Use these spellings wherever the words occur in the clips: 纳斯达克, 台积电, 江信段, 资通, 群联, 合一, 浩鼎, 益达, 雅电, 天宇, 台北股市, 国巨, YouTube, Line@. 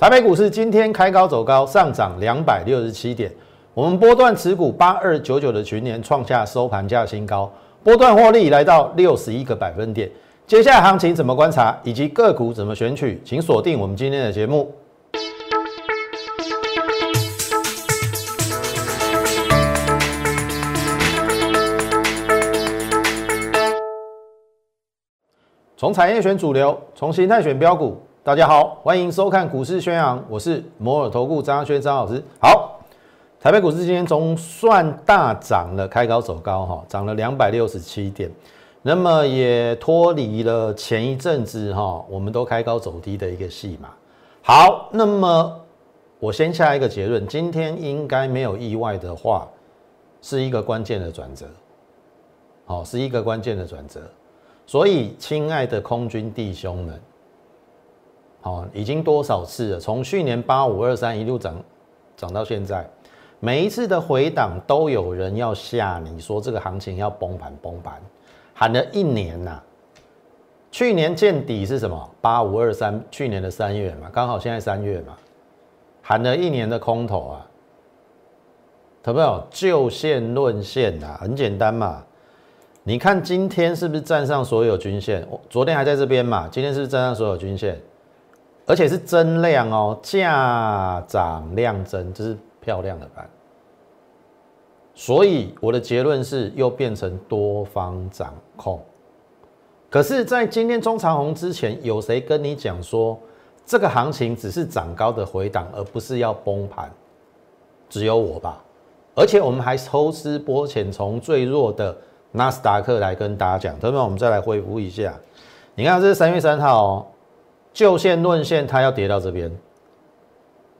台北股市今天开高走高，上涨267点。我们波段持股8299的群联创下收盘价新高，波段获利来到61个百分点。接下来行情怎么观察，以及个股怎么选取，请锁定我们今天的节目。从产业选主流，从形态选标股。大家好，欢迎收看股市宣扬，我是摩尔投顾张轩张老师。好，台北股市今天总算大涨了，开高走高哈，涨了267点，那么也脱离了前一阵子哈，我们都开高走低的一个戏码。好，那么我先下一个结论，今天应该没有意外的话，是一个关键的转折，好，是一个关键的转折。所以，亲爱的空军弟兄们，好，已经多少次了？从去年8523一路涨到现在，每一次的回档都有人要吓你说这个行情要崩盘，崩盘喊了一年呐、啊。去年见底是什么？8523，去年的3月嘛，刚好现在3月嘛，喊了一年的空头啊，有没有？就线论线啊，很简单嘛。你看今天是不是站上所有均线？昨天还在这边嘛，今天是不是站上所有均线？而且是增量哦，价涨量增，这是漂亮的盘。所以我的结论是，又变成多方掌控。可是，在今天中长红之前，有谁跟你讲说这个行情只是涨高的回档，而不是要崩盘？只有我吧。而且我们还抽丝剥茧，从最弱的纳斯达克来跟大家讲，同学们，我们再来恢复一下。你看，这是3月3号哦，就线论线，它要跌到这边。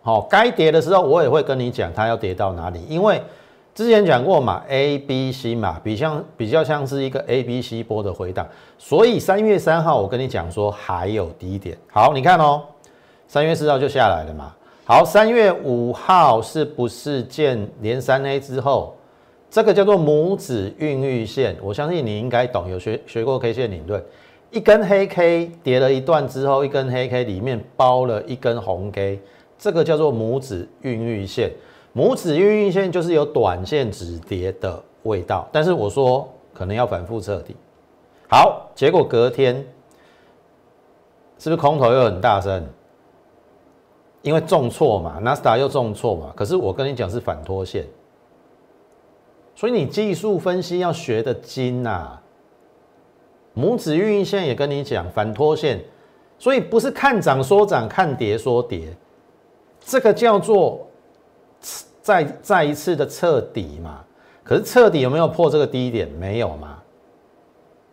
好、哦，该跌的时候我也会跟你讲，它要跌到哪里。因为之前讲过嘛 ，A、B、C 嘛，比较像是一个 A、B、C 波的回档。所以3月3号我跟你讲说还有低点。好，你看哦，3月4号就下来了嘛。好，3月5号是不是见连三 A 之后？这个叫做拇指孕育线，我相信你应该懂，有学过 K 线理论。一根黑 K 跌了一段之后，一根黑 K 里面包了一根红 K， 这个叫做拇指孕育线。拇指孕育线就是有短线止跌的味道，但是我说可能要反复彻底。好，结果隔天是不是空头又很大声？因为重挫嘛，纳斯达又重挫嘛。可是我跟你讲是反拖线。所以你技术分析要学的精啊，拇指孕育线也跟你讲反拖线，所以不是看涨说涨，看跌说跌，这个叫做再一次的彻底嘛。可是彻底有没有破这个低点？没有嘛。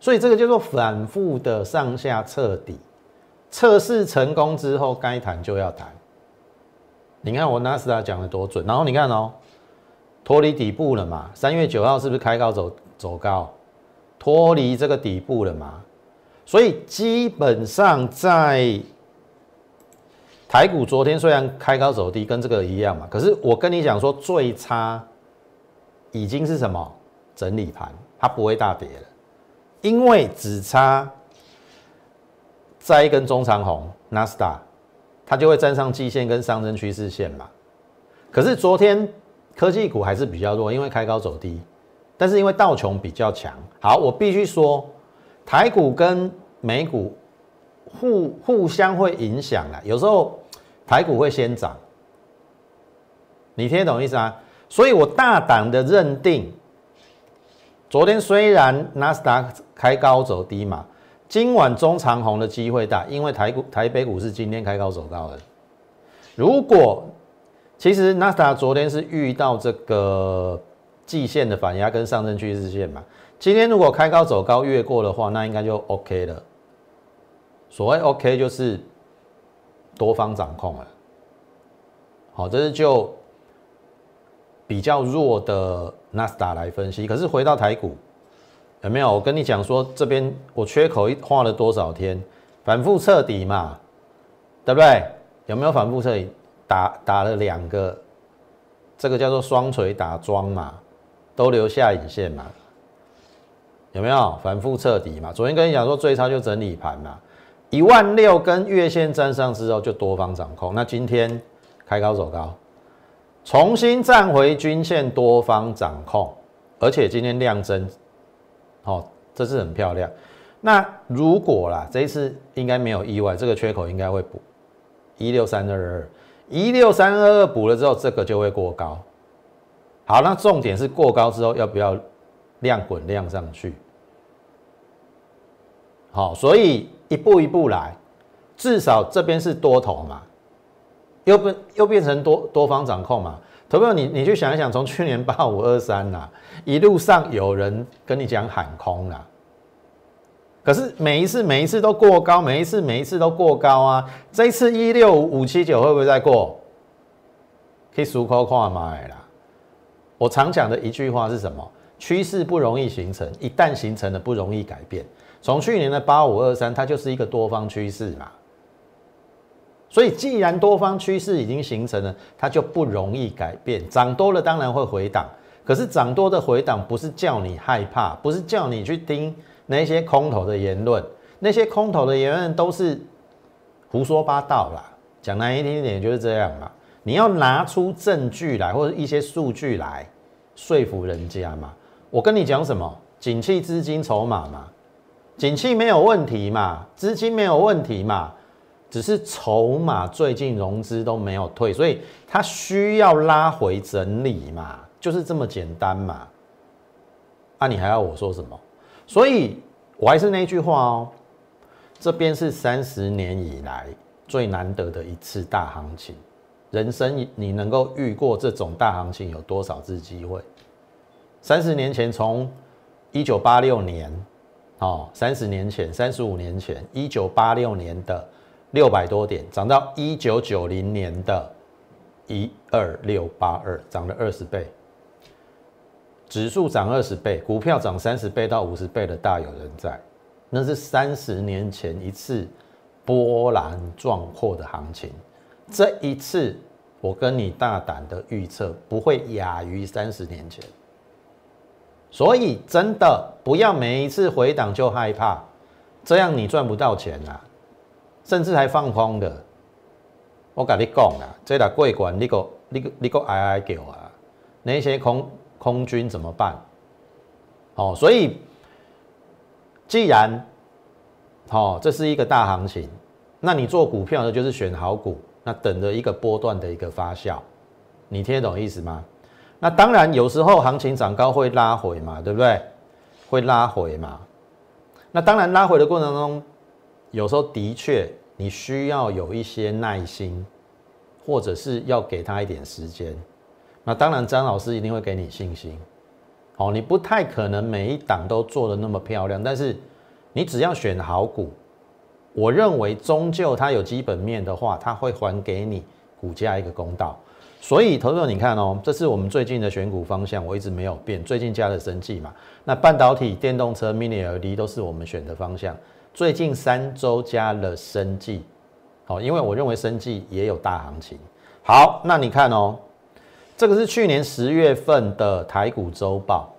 所以这个叫做反复的上下彻底，测试成功之后该谈就要谈。你看我纳斯达讲的多准，然后你看哦。脱离底部了嘛？3月9号是不是开高走高，脱离这个底部了嘛？所以基本上在台股昨天虽然开高走低，跟这个一样嘛，可是我跟你讲说最差已经是什么整理盘，它不会大跌了，因为只差再一根中长红，纳斯达它就会站上季线跟上升趋势线嘛。可是昨天。科技股还是比较弱，因为开高走低，但是因为道琼比较强。好，我必须说，台股跟美股互相会影响啦。有时候台股会先涨，你听懂意思啊？所以我大胆的认定，昨天虽然纳斯达克开高走低嘛，今晚中长红的机会大，因为台北股是今天开高走高的。如果其实纳斯达昨天是遇到这个季线的反压跟上升趋势线嘛，今天如果开高走高越过的话，那应该就 OK 了。所谓 OK 就是多方掌控了。好，这是就比较弱的纳斯达来分析。可是回到台股，有没有？我跟你讲说，这边我缺口画了多少天，反复彻底嘛，对不对？有没有反复彻底？打了两个，这个叫做双锤打桩嘛，都留下影线嘛，有没有反复彻底嘛？昨天跟你讲说最差就整理盘嘛， 16000跟月线站上之后就多方掌控。那今天开高走高，重新站回均线多方掌控，而且今天量增，好、哦，这是很漂亮。那如果啦，这一次应该没有意外，这个缺口应该会补16322，16322补了之后，这个就会过高。好，那重点是过高之后要不要量滚量上去？好，所以一步一步来，至少这边是多头嘛，又变成多方掌控嘛。投票你去想一想，从去年8523啦，一路上有人跟你讲喊空啦，可是每一次都过高，每一次都过高啊。这一次165579会不会再过？可以数口看买啦。我常讲的一句话是什么？趋势不容易形成，一旦形成了不容易改变。从去年的8523，它就是一个多方趋势嘛。所以既然多方趋势已经形成了，它就不容易改变。涨多了当然会回档，可是涨多的回档不是叫你害怕，不是叫你去盯那些空头的言论，那些空头的言论都是胡说八道啦。讲难听一点就是这样嘛。你要拿出证据来，或者一些数据来说服人家嘛。我跟你讲什么？景气资金筹码嘛，景气没有问题嘛，资金没有问题嘛，只是筹码最近融资都没有退，所以它需要拉回整理嘛，就是这么简单嘛。啊，你还要我说什么？所以我还是那句话哦，这边是30年以来最难得的一次大行情。人生你能够遇过这种大行情有多少次机会？30年前，从1986年，哦，30年前、35年前，1986年的600多点涨到1990年的12682，涨了20倍，指数涨20倍，股票涨30倍到50倍的大有人在。那是30年前一次波澜壮阔的行情。这一次，我跟你大胆的预测，不会亚于30年前。所以真的不要每一次回档就害怕，这样你赚不到钱啦，甚至还放空的。我跟你讲啦，这若过关，你个哀叫啊，那些空军怎么办？哦，所以既然哦这是一个大行情，那你做股票的就是选好股。那等着一个波段的一个发酵，你听得懂意思吗？那当然，有时候行情涨高会拉回嘛，对不对？会拉回嘛。那当然，拉回的过程中，有时候的确你需要有一些耐心，或者是要给他一点时间。那当然，张老师一定会给你信心。好，你不太可能每一档都做得那么漂亮，但是你只要选好股。我认为终究它有基本面的话，它会还给你股价一个公道。所以投资者你看哦，这是我们最近的选股方向，我一直没有变。最近加了生技嘛，那半导体、电动车、Mini LED 都是我们选的方向。最近3周加了生技，好，因为我认为生技也有大行情。好，那你看哦，这个是去年10月份的台股周报，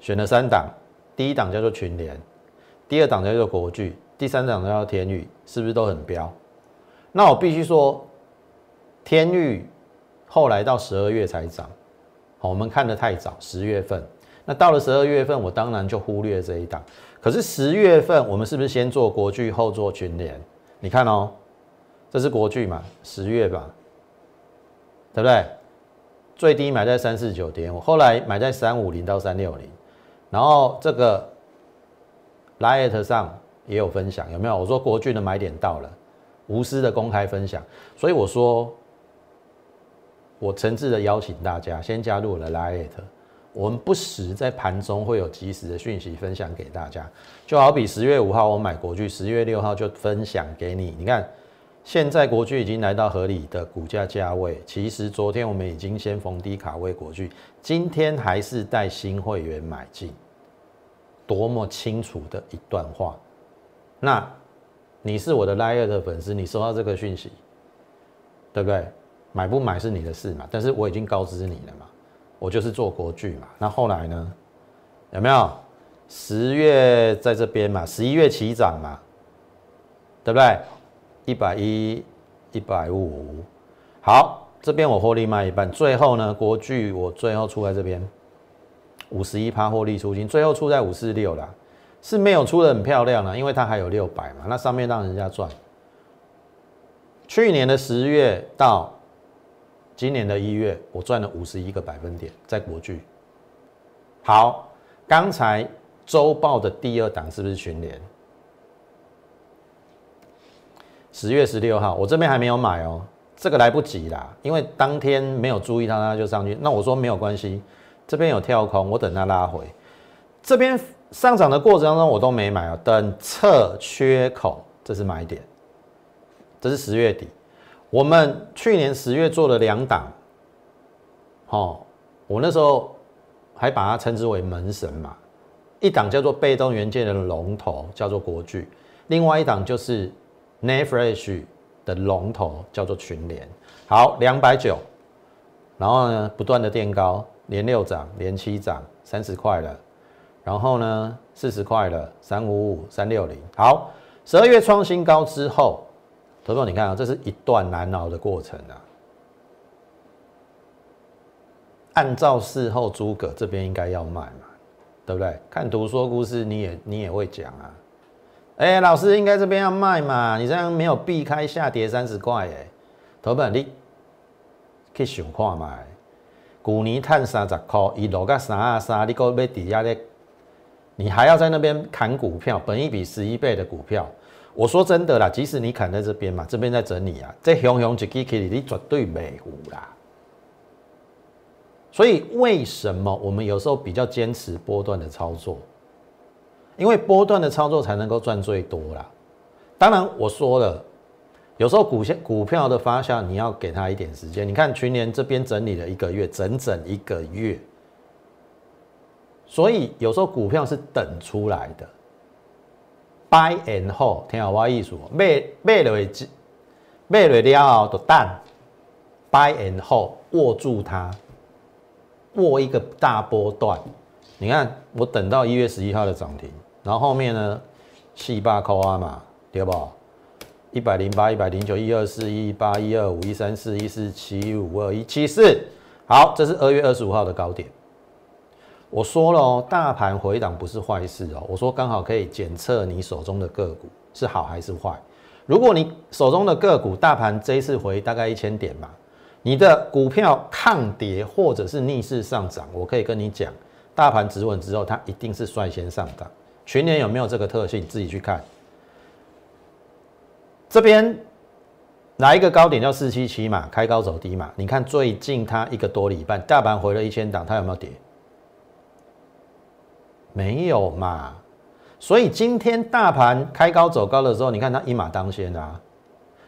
选了3档，第一档叫做群联，第二档叫做国巨。第三档叫天宇，是不是都很标？那我必须说，天宇后来到12月才涨，好，我们看得太早，10月份。那到了12月份，我当然就忽略这一档。可是10月份，我们是不是先做国巨，后做群联？你看哦，这是国巨嘛，10月吧，对不对？最低买在349.5，后来买在350到360，然后这个 Line@ 上也有分享，有没有？我说国巨的买点到了，无私的公开分享，所以我说，我诚挚的邀请大家先加入我的 Line@， 我们不时在盘中会有及时的讯息分享给大家。就好比10月5号我买国巨，10月6号就分享给你。你看，现在国巨已经来到合理的股价价位。其实昨天我们已经先逢低卡位国巨，今天还是带新会员买进，多么清楚的一段话。那你是我的 Line@ 的粉丝，你收到这个讯息，对不对？买不买是你的事嘛，但是我已经告知你了嘛，我就是做国巨嘛。那后来呢？有没有？10月在这边嘛，11月起涨嘛，对不对？110、150。好，这边我获利卖一半，最后呢，国巨我最后出在这边，51%获利出清，最后出在546啦，是没有出的很漂亮啦，因为它还有600嘛，那上面让人家赚。去年的10月到今年的1月，我赚了51个百分点，在国巨。好，刚才周报的第2档是不是群联？10月16号，我这边还没有买哦，这个来不及啦，因为当天没有注意到它就上去。那我说没有关系，这边有跳空，我等它拉回。这边上涨的过程当中我都没买哦，等测缺口，这是买点，这是10月底。我们去年10月做了2档，哦，我那时候还把它称之为门神嘛，一档叫做被动元件的龙头，叫做国巨，另外一档就是NAND Flash 的龙头叫做群联。好，290，然后呢不断的垫高，连6涨，连7涨，30块了，然后呢40块了，355，360。好，12月创新高之后，投票你看啊，这是一段难熬的过程啊。按照事后诸葛，这边应该要卖嘛，对不对？看图说故事，你也会讲啊。哎、欸，老师应该这边要卖嘛？你这样没有避开下跌30块哎，投票你去想看嘛。去年赚30块，伊落到33，你搁要底下咧，你还要在那边砍股票，本益比11倍的股票。我说真的啦，即使你砍在这边嘛，这边在整理啊，这熊熊一支起，你绝对袂糊啦。所以为什么我们有时候比较坚持波段的操作？因为波段的操作才能够赚最多啦。当然我说了，有时候股票的发酵，你要给它一点时间。你看群联这边整理了1个月，整整1个月。所以有时候股票是等出来的。buy and hold， 听好我意思，买下去了就等 ，buy and hold， 握住它，握一个大波段。你看我等到1月11号的涨停，然后后面呢，48块嘛，对不？108、109、124、118、125、134、147、152、174。好，这是2月25号的高点。我说了哦，大盘回档不是坏事哦。我说刚好可以检测你手中的个股是好还是坏。如果你手中的个股大盘这一次回大概1000点嘛，你的股票抗跌或者是逆势上涨，我可以跟你讲，大盘止稳之后它一定是率先上涨。群联有没有这个特性？自己去看。这边来一个高点叫477嘛，开高走低嘛。你看最近它1个多礼拜，大盘回了1000档，它有没有跌？没有嘛，所以今天大盘开高走高的时候，你看它一马当先啊，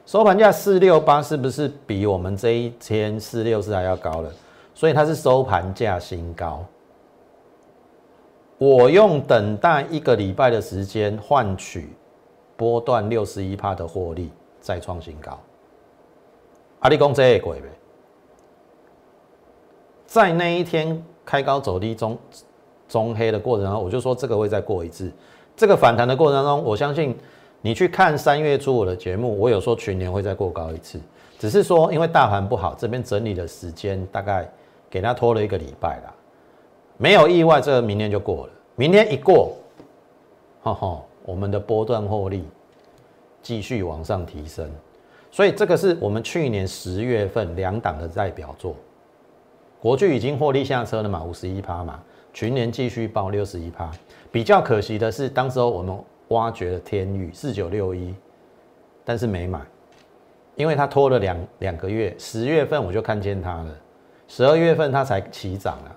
收盘价468是不是比我们这一天464还要高了？所以它是收盘价新高。我用等待1个礼拜的时间换取波段61%的获利，再创新高。啊，你讲这会过袂？在那一天开高走低中。中黑的过程当中，我就说这个会再过一次。这个反弹的过程当中，我相信你去看3月初我的节目，我有说群联会再过高一次，只是说因为大盘不好，这边整理的时间大概给它拖了1个礼拜啦。没有意外，这个明天就过了。明天一过，吼吼，我们的波段获利继续往上提升。所以这个是我们去年10月份2档的代表作。国巨已经获利下车了嘛，51%嘛。群联继续爆61%，比较可惜的是，当时候我们挖掘了天宇4961，但是没买，因为它拖了两个月，10月份我就看见它了，12月份它才起涨了，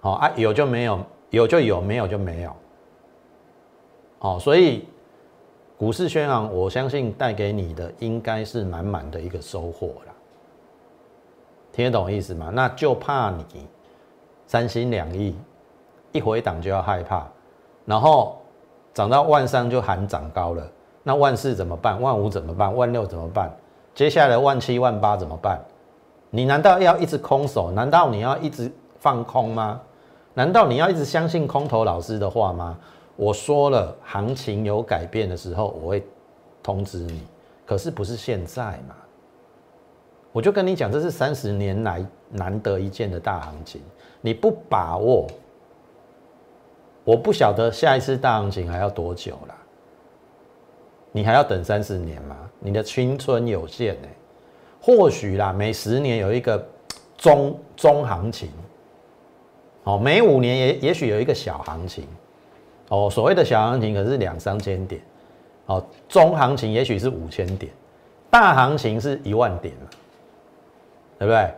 好、哦、啊，有就没有，有就有，没有就没有，好、哦，所以股市宣昂，我相信带给你的应该是满满的一个收获啦，听得懂意思吗？那就怕你。三心两意，一回档就要害怕，然后涨到13000就喊涨高了，那14000怎么办？15000怎么办？16000怎么办？接下来17000、18000怎么办？你难道要一直空手？难道你要一直放空吗？难道你要一直相信空头老师的话吗？我说了，行情有改变的时候，我会通知你，可是不是现在嘛？我就跟你讲，这是30年来难得一见的大行情，你不把握，我不晓得下一次大行情还要多久啦。你还要等30年吗？你的青春有限欸。或许啦，每10年有一个中行情，哦，每5年也许有一个小行情，哦，所谓的小行情可是2、3千点，哦，中行情也许是5千点，大行情是1万点嘛，对不对？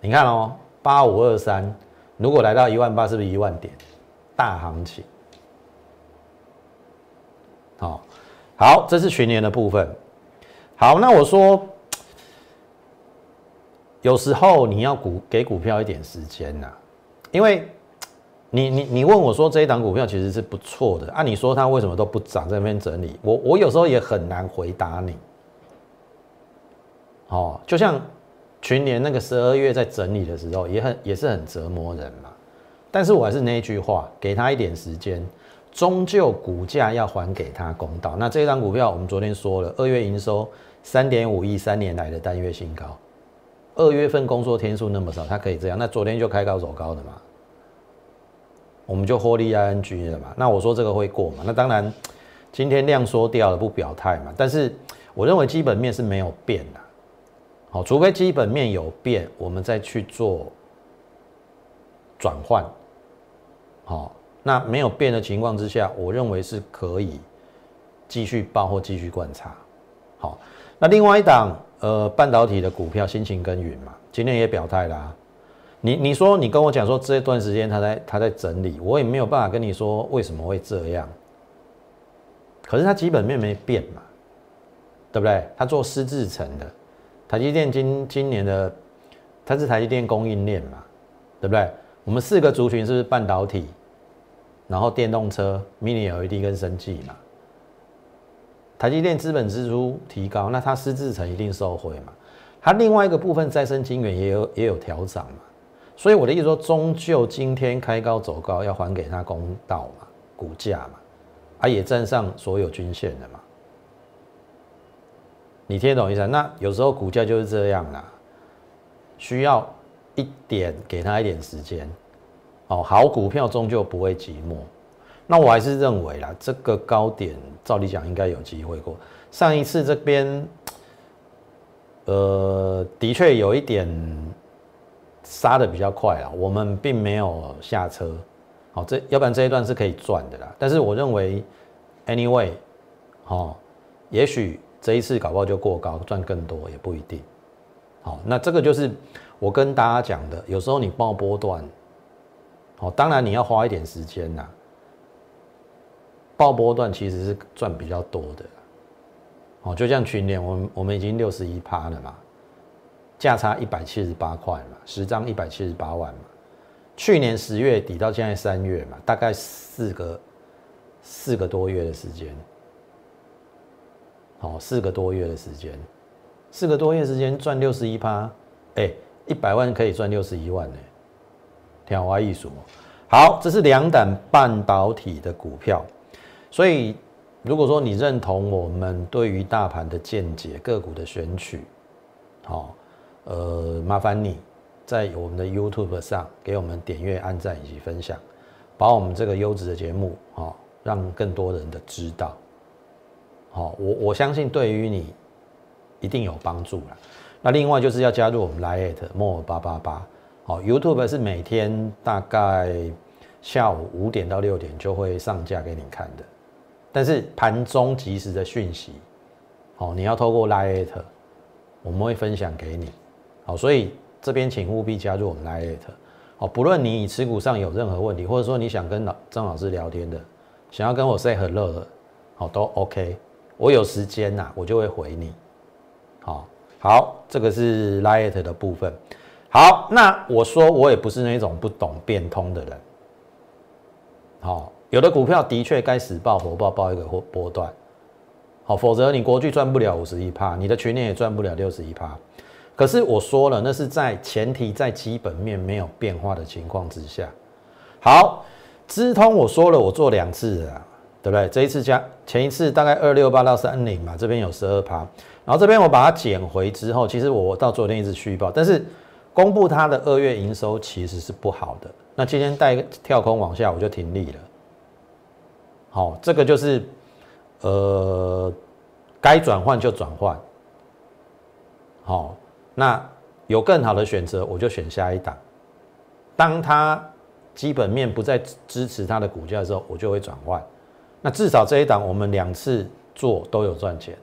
你看哦，8523如果来到18000，是不是1万点？大行情，好、哦。好，这是群联的部分。好，那我说，有时候你要给股票一点时间呐，因为你问我说这一档股票其实是不错的，按理说它为什么都不涨，在那边整理，我有时候也很难回答你。哦，就像群联那个12月在整理的时候，也是很折磨人嘛。但是我还是那一句话，给他一点时间。终究股价要还给他公道。那这一档股票，我们昨天说了，2月营收3.5亿，3年来的单月新高。2月份工作天数那么少，它可以这样。那昨天就开高走高的嘛，我们就获利 ING 了嘛。那我说这个会过嘛？那当然，今天量缩掉了，不表态嘛。但是我认为基本面是没有变的，好，除非基本面有变，我们再去做转换，好。那没有变的情况之下，我认为是可以继续抱或继续观察。好，那另外一档半导体的股票，辛勤耕耘嘛，今天也表态啦、啊。你说你跟我讲说这段时间它在整理，我也没有办法跟你说为什么会这样。可是它基本面没变嘛，对不对？它做湿制程的，台积电今年的它是台积电供应链嘛，对不对？我们4个族群是不是半导体？然后电动车、Mini LED 跟生技嘛，台积电资本支出提高，那它湿制程一定受惠嘛。它另外一个部分再生晶圆也有调涨嘛。所以我的意思说，终究今天开高走高，要还给它公道嘛，股价嘛，啊也站上所有均线了嘛。你听懂意思？那有时候股价就是这样啦，需要给它一点时间。哦，好股票终究不会寂寞。那我还是认为啦，这个高点照理讲应该有机会过。上一次这边，的确有一点杀的比较快啦，我们并没有下车。好、哦，要不然这一段是可以赚的啦。但是我认为 ，anyway， 哦，也许这一次搞不好就过高，赚更多也不一定。好、哦，那这个就是我跟大家讲的，有时候你爆波段。哦，当然你要花一点时间啦，爆波段其实是赚比较多的。哦，就像群联，我们已经61%了嘛，价差178块嘛，10张178万嘛，去年10月底到现在3月嘛，大概四个多月的时间。哦，四个多月的时间赚61%，哎，100万可以赚61万呢、欸。天花艺术，好，这是2档半导体的股票，所以如果说你认同我们对于大盘的见解、个股的选取，好、哦，麻烦你在我们的 YouTube 上给我们点阅、按赞以及分享，把我们这个优质的节目，哦，让更多人的知道，好、哦，我相信对于你一定有帮助啦。那另外就是要加入我们 Line@ MORE888。好 ，YouTube 是每天大概下午5点到6点就会上架给你看的，但是盘中即时的讯息，好，你要透过 Line@， 我们会分享给你。好，所以这边请务必加入我们 Line@。好，不论你持股上有任何问题，或者说你想跟张老师聊天的，想要跟我 say hello 的，好，都 OK。我有时间呐、啊，我就会回你。好，这个是 Line@ 的部分。好，那我说我也不是那种不懂变通的人。好、哦，有的股票的确该死抱活抱，抱一个波段。好、哦，否则你国巨赚不了51%，你的群联也赚不了61%。可是我说了，那是在前提在基本面没有变化的情况之下。好，资通我说了，我做2次了，对不对？这一次加前一次大概268到30嘛，这边有 12%， 然后这边我把它减回之后，其实我到昨天一直虚报，但是公布它的2月营收其实是不好的。那今天带跳空往下，我就停利了。好、哦，这个就是该转换就转换。好、哦，那有更好的选择，我就选下一档。当它基本面不再支持它的股价的时候，我就会转换。那至少这一档我们2次做都有赚钱，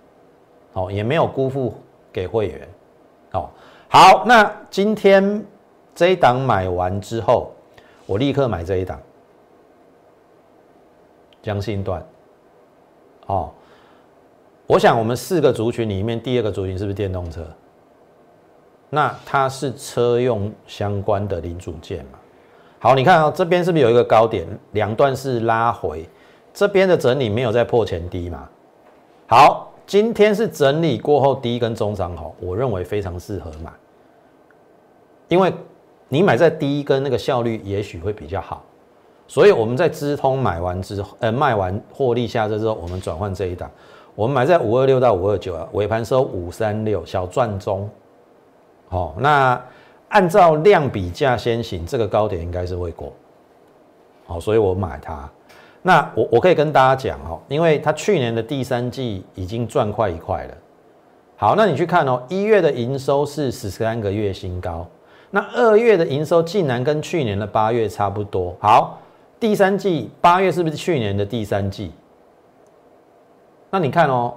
好、哦，也没有辜负给会员。好、哦，好，那今天这一档买完之后，我立刻买这一档江信段。哦，我想我们4个族群里面，第2个族群是不是电动车？那它是车用相关的零组件嘛？好，你看哦，这边是不是有一个高点？两段是拉回，这边的整理没有再破前低嘛？好，今天是整理过后第一根中长红，我认为非常适合买，因为你买在第一根那个效率也许会比较好，所以我们在资通买完之后，卖完获利下车之后，我们转换这一档，我们买在526到529啊，尾盘收536，小赚中。哦，那按照量比价先行，这个高点应该是会过，好、哦，所以我买它。那我可以跟大家讲哦，因为它去年的第3季已经赚快1块了。好，那你去看哦，1月的营收是13个月新高，那2月的营收竟然跟去年的8月差不多。好，第3季8月是不是去年的第3季？那你看哦。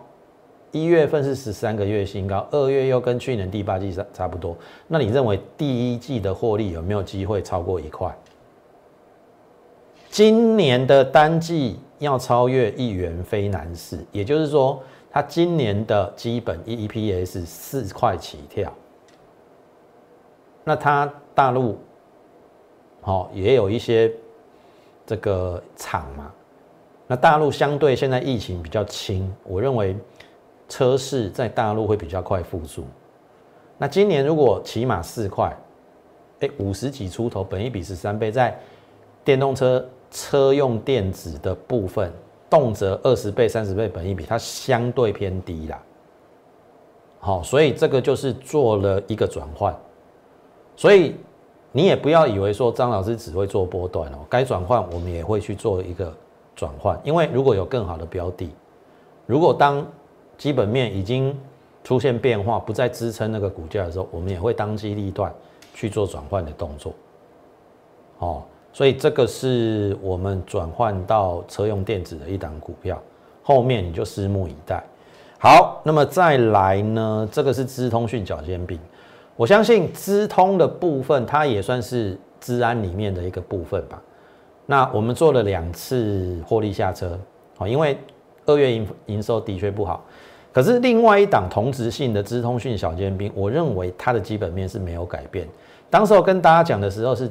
1月份是13个月新高，2月又跟去年第8季差不多。那你认为第1季的获利有没有机会超过1块？今年的单季要超越1元非难事，也就是说，它今年的基本 EPS 4块起跳。那它大陆，哦，也有一些这个厂嘛。那大陆相对现在疫情比较轻，我认为。车市在大陆会比较快复苏，那今年如果起码4块，50几出头，本益比13倍，在电动车车用电子的部分，动辄20倍、30倍本益比，它相对偏低啦。好、哦，所以这个就是做了一个转换，所以你也不要以为说张老师只会做波段哦，该转换我们也会去做一个转换，因为如果有更好的标的，如果当基本面已经出现变化，不再支撑那个股价的时候，我们也会当机立断去做转换的动作。哦，所以这个是我们转换到车用电子的一档股票，后面你就拭目以待。好，那么再来呢？这个是资通讯小尖兵，我相信资通的部分，它也算是资安里面的一个部分吧。那我们做了2次获利下车，哦，因为2月营收的确不好。可是另外一档同质性的资通讯小尖兵，我认为它的基本面是没有改变。当时我跟大家讲的时候是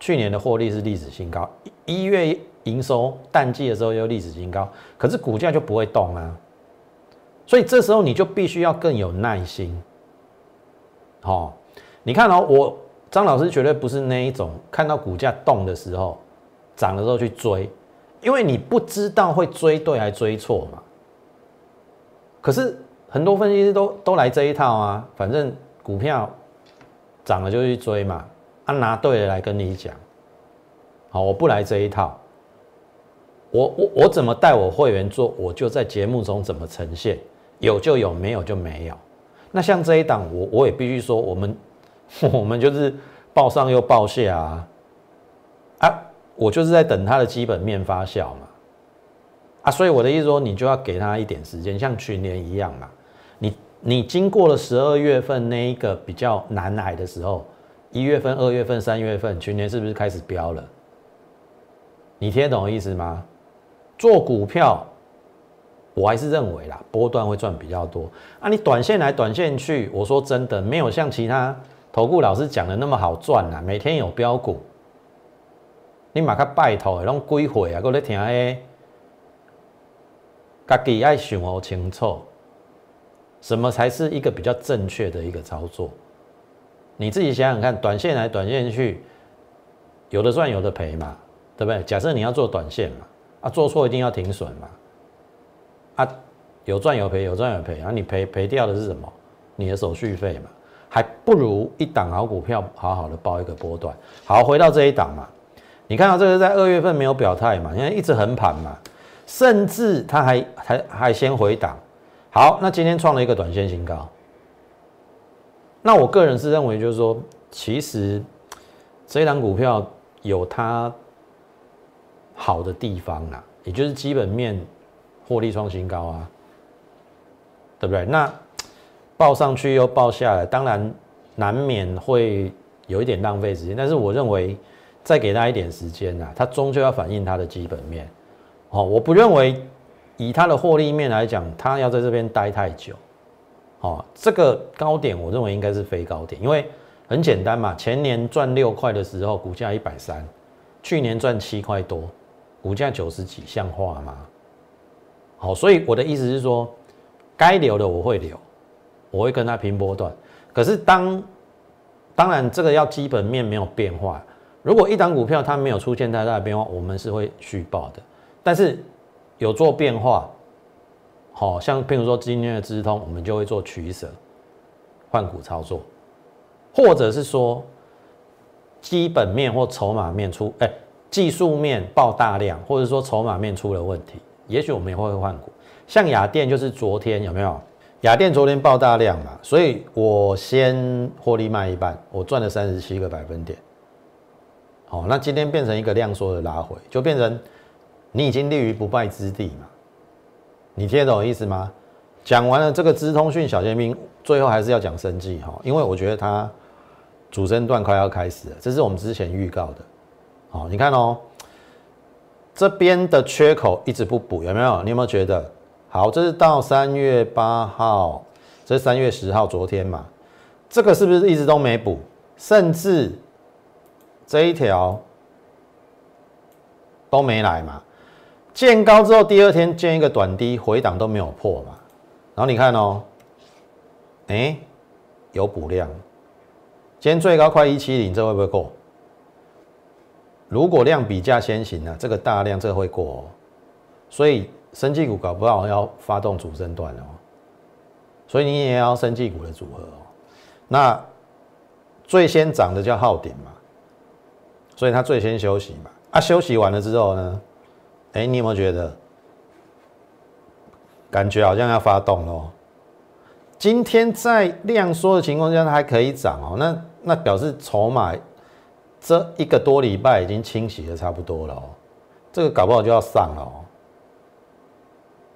去年的获利是历史新高，1月营收淡季的时候又历史新高，可是股价就不会动啊。所以这时候你就必须要更有耐心。哦，你看哦，我张老师绝对不是那一种看到股价动的时候、涨的时候去追，因为你不知道会追对还追错嘛。可是很多分析师都来这一套啊，反正股票涨了就去追嘛，啊拿对了来跟你讲。好，我不来这一套，我怎么带我会员做，我就在节目中怎么呈现，有就有，没有就没有。那像这一档，我也必须说，我们就是报上又报下啊，我就是在等它的基本面发酵嘛。啊，所以我的意思说，你就要给他一点时间，像群联一样嘛。你经过了12月份那一个比较难挨的时候，1月份、2月份、3月份，群联是不是开始飙了？你听懂意思吗？做股票，我还是认为啦，波段会赚比较多啊。你短线来短线去，我说真的，没有像其他投顾老师讲的那么好赚啦。每天有飙股，你嘛较拜托的，拢几回啊？搁咧听诶。自己要想清楚，什么才是一个比较正确的一个操作？你自己想想看，短线来短线去，有的赚有的赔嘛，对不对？假设你要做短线嘛，啊，做错一定要停损嘛，啊，有赚有赔，有赚有赔，然后你赔掉的是什么？你的手续费嘛，还不如一档好股票好好的包一个波段。好，回到这一档嘛，你看到这个在2月份没有表态嘛，因为一直横盘嘛，甚至它还先回档。好，那今天创了一个短线新高。那我个人是认为，就是说，其实这一档股票有它好的地方啦，也就是基本面获利创新高啊，对不对？那报上去又报下来，当然难免会有一点浪费时间，但是我认为再给它一点时间啦，它终究要反映它的基本面。哦，我不认为以它的获利面来讲，它要在这边待太久。哦，这个高点我认为应该是非高点，因为很简单嘛，前年赚6块的时候股价130，去年赚7块多，股价90几，像话吗？好，所以我的意思是说，该留的我会留，我会跟它拼波段。可是当然这个要基本面没有变化，如果一档股票它没有出现太大的变化，我们是会续报的。但是有做变化。好，像譬如说今天的资通，我们就会做取舍，换股操作，或者是说基本面或筹码面出，技术面爆大量，或者说筹码面出了问题，也许我们也会换股。像雅电就是昨天有没有？雅电昨天爆大量嘛，所以我先获利卖一半，我赚了37个百分点。好，那今天变成一个量缩的拉回，就变成你已经立于不败之地嘛。你听得懂我意思吗？讲完了这个资通讯小尖兵，最后还是要讲生技哈，因为我觉得它主升段快要开始了，这是我们之前预告的。好，你看哦，这边的缺口一直不补，有没有？你有没有觉得？好，这是到3月8号，这是3月10号，昨天嘛，这个是不是一直都没补？甚至这一条都没来嘛。见高之后，第二天见一个短低，回档都没有破嘛。然后你看哦，有补量，今天最高快170，这会不会过？如果量比价先行啊，这个大量这会过哦。所以生技股搞不好要发动主升段哦，所以你也要生技股的组合哦。那最先涨的叫浩鼎嘛，所以它最先休息嘛。啊，休息完了之后呢？你有没有觉得，感觉好像要发动咯？今天在量缩的情况下，它还可以涨哦，那表示筹码这一个多礼拜已经清洗的差不多了哦，这个搞不好就要上了哦。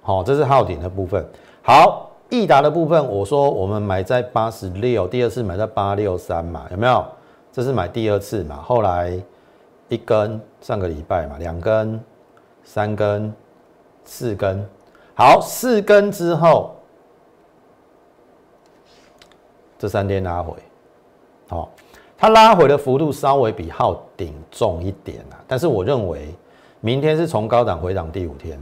好，这是浩鼎的部分。好，益达的部分，我说我们买在86，第二次买在863嘛，有没有？这是买第二次嘛，后来一根，上个礼拜嘛，2根。3根、4根，好，4根之后，这3天拉回，好，哦，它拉回的幅度稍微比浩鼎重一点啊，但是我认为明天是从高档回档第5天，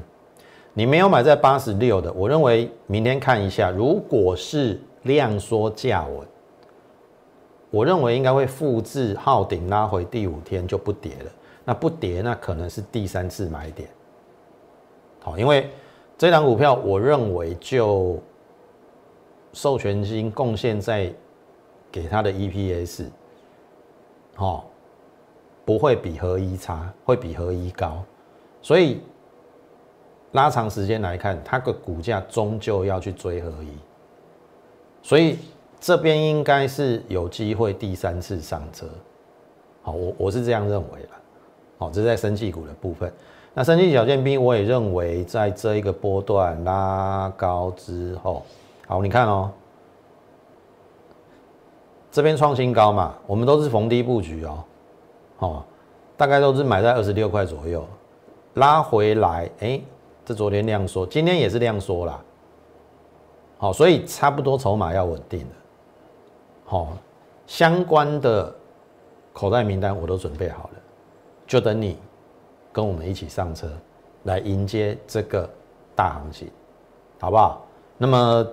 你没有买在86的，我认为明天看一下，如果是量缩价稳，我认为应该会复制浩鼎拉回第5天就不跌了。那不跌，那可能是第3次买点。好，因为这档股票，我认为就授权金贡献在给它的 EPS， 哦，不会比合一差，会比合一高，所以拉长时间来看，它的股价终究要去追合一，所以这边应该是有机会第3次上车。好，我是这样认为啦。好，这是在生技股的部分。那生技小尖兵，我也认为在这一个波段拉高之后，好，你看哦，这边创新高嘛，我们都是逢低布局哦，大概都是买在26块左右，拉回来，这昨天量缩，今天也是量缩啦，好，所以差不多筹码要稳定了，好，相关的口袋名单我都准备好了。就等你跟我们一起上车，来迎接这个大行情，好不好？那么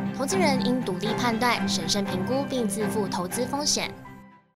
投资人应独立判断、审慎评估并自负投资风险。